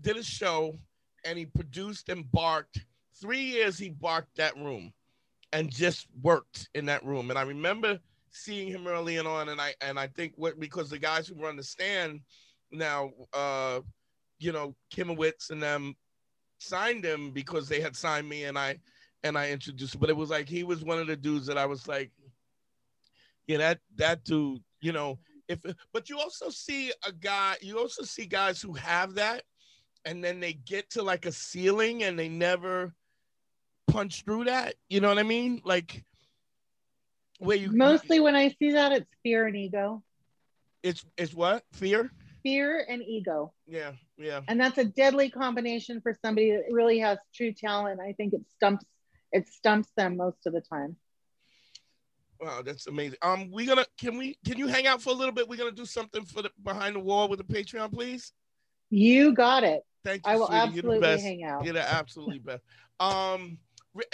did a show and he produced and barked. 3 years he barked that room and just worked in that room. And I remember seeing him early on, and I think because the guys who run the stand now, you know, Kimowitz and them signed him because they had signed me, and I introduced him. But it was like he was one of the dudes that I was like, yeah, that dude, you know. But you also see guys who have that, and then they get to like a ceiling and they never punch through that. You know what I mean? Like where you mostly when I see that, it's fear and ego. It's what? Fear and ego. Yeah, yeah. And that's a deadly combination for somebody that really has true talent. I think it stumps them most of the time. Wow, that's amazing. Can you hang out for a little bit? We're gonna do something for the behind the wall with the Patreon, please. You got it. Thank you. I will absolutely hang out. You're the absolutely best.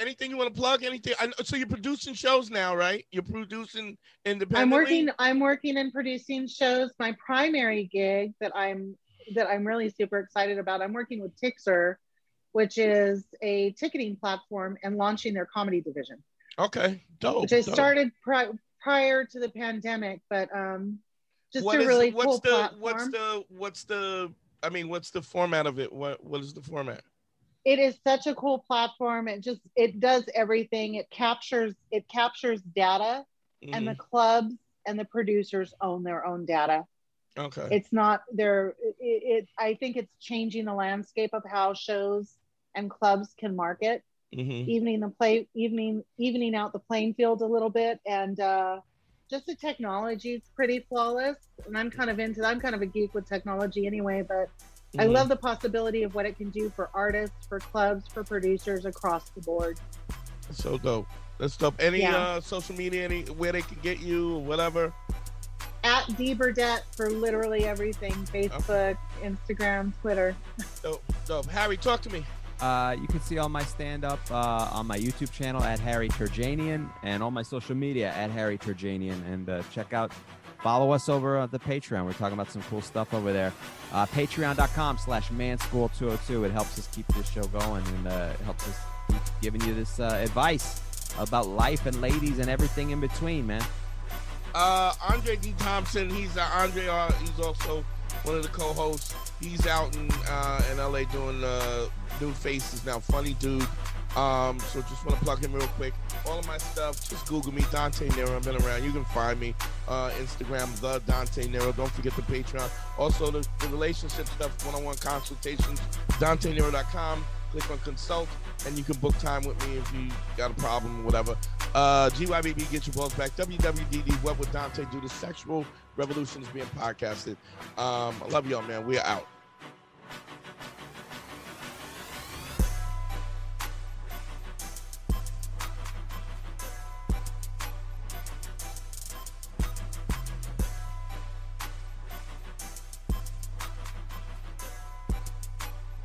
Anything you want to plug? Anything? So you're producing shows now, right? You're producing independently. I'm working and producing shows. My primary gig that I'm really super excited about. I'm working with Tixer, which is a ticketing platform, and launching their comedy division. Okay, dope. Which I started prior to the pandemic, but platform. What's the format of it? What is the format? It is such a cool platform. It does everything. It captures data, and the clubs and the producers own their own data. Okay. It's not there. I think it's changing the landscape of how shows and clubs can market. Mm-hmm. Evening out the playing field a little bit, and just the technology is pretty flawless. And I'm kind of a geek with technology anyway, but mm-hmm. I love the possibility of what it can do for artists, for clubs, for producers across the board. So dope. That's dope. Social media, where they can get you, whatever. At Dee Burdett for literally everything: Facebook, Instagram, Twitter. Dope. Harry, talk to me. You can see all my stand-up on my YouTube channel at Harry Turjanian, and all my social media at Harry Turjanian. And follow us over at the Patreon. We're talking about some cool stuff over there. Patreon.com/manschool202. It helps us keep this show going, and it helps us keep giving you this advice about life and ladies and everything in between, man. Andre D. Thompson, he's also one of the co-hosts. He's out in LA doing New Faces now. Funny dude. So just want to plug him real quick. All of my stuff, just Google me, Dante Nero. I've been around. You can find me. Instagram, the Dante Nero. Don't forget the Patreon. Also the relationship stuff, one-on-one consultations, DanteNero.com. Click on consult, and you can book time with me if you got a problem or whatever. GYBB, Get Your Balls Back. WWDD, What Would Dante Do? The Sexual Revolution is being podcasted. I love y'all, man. We are out.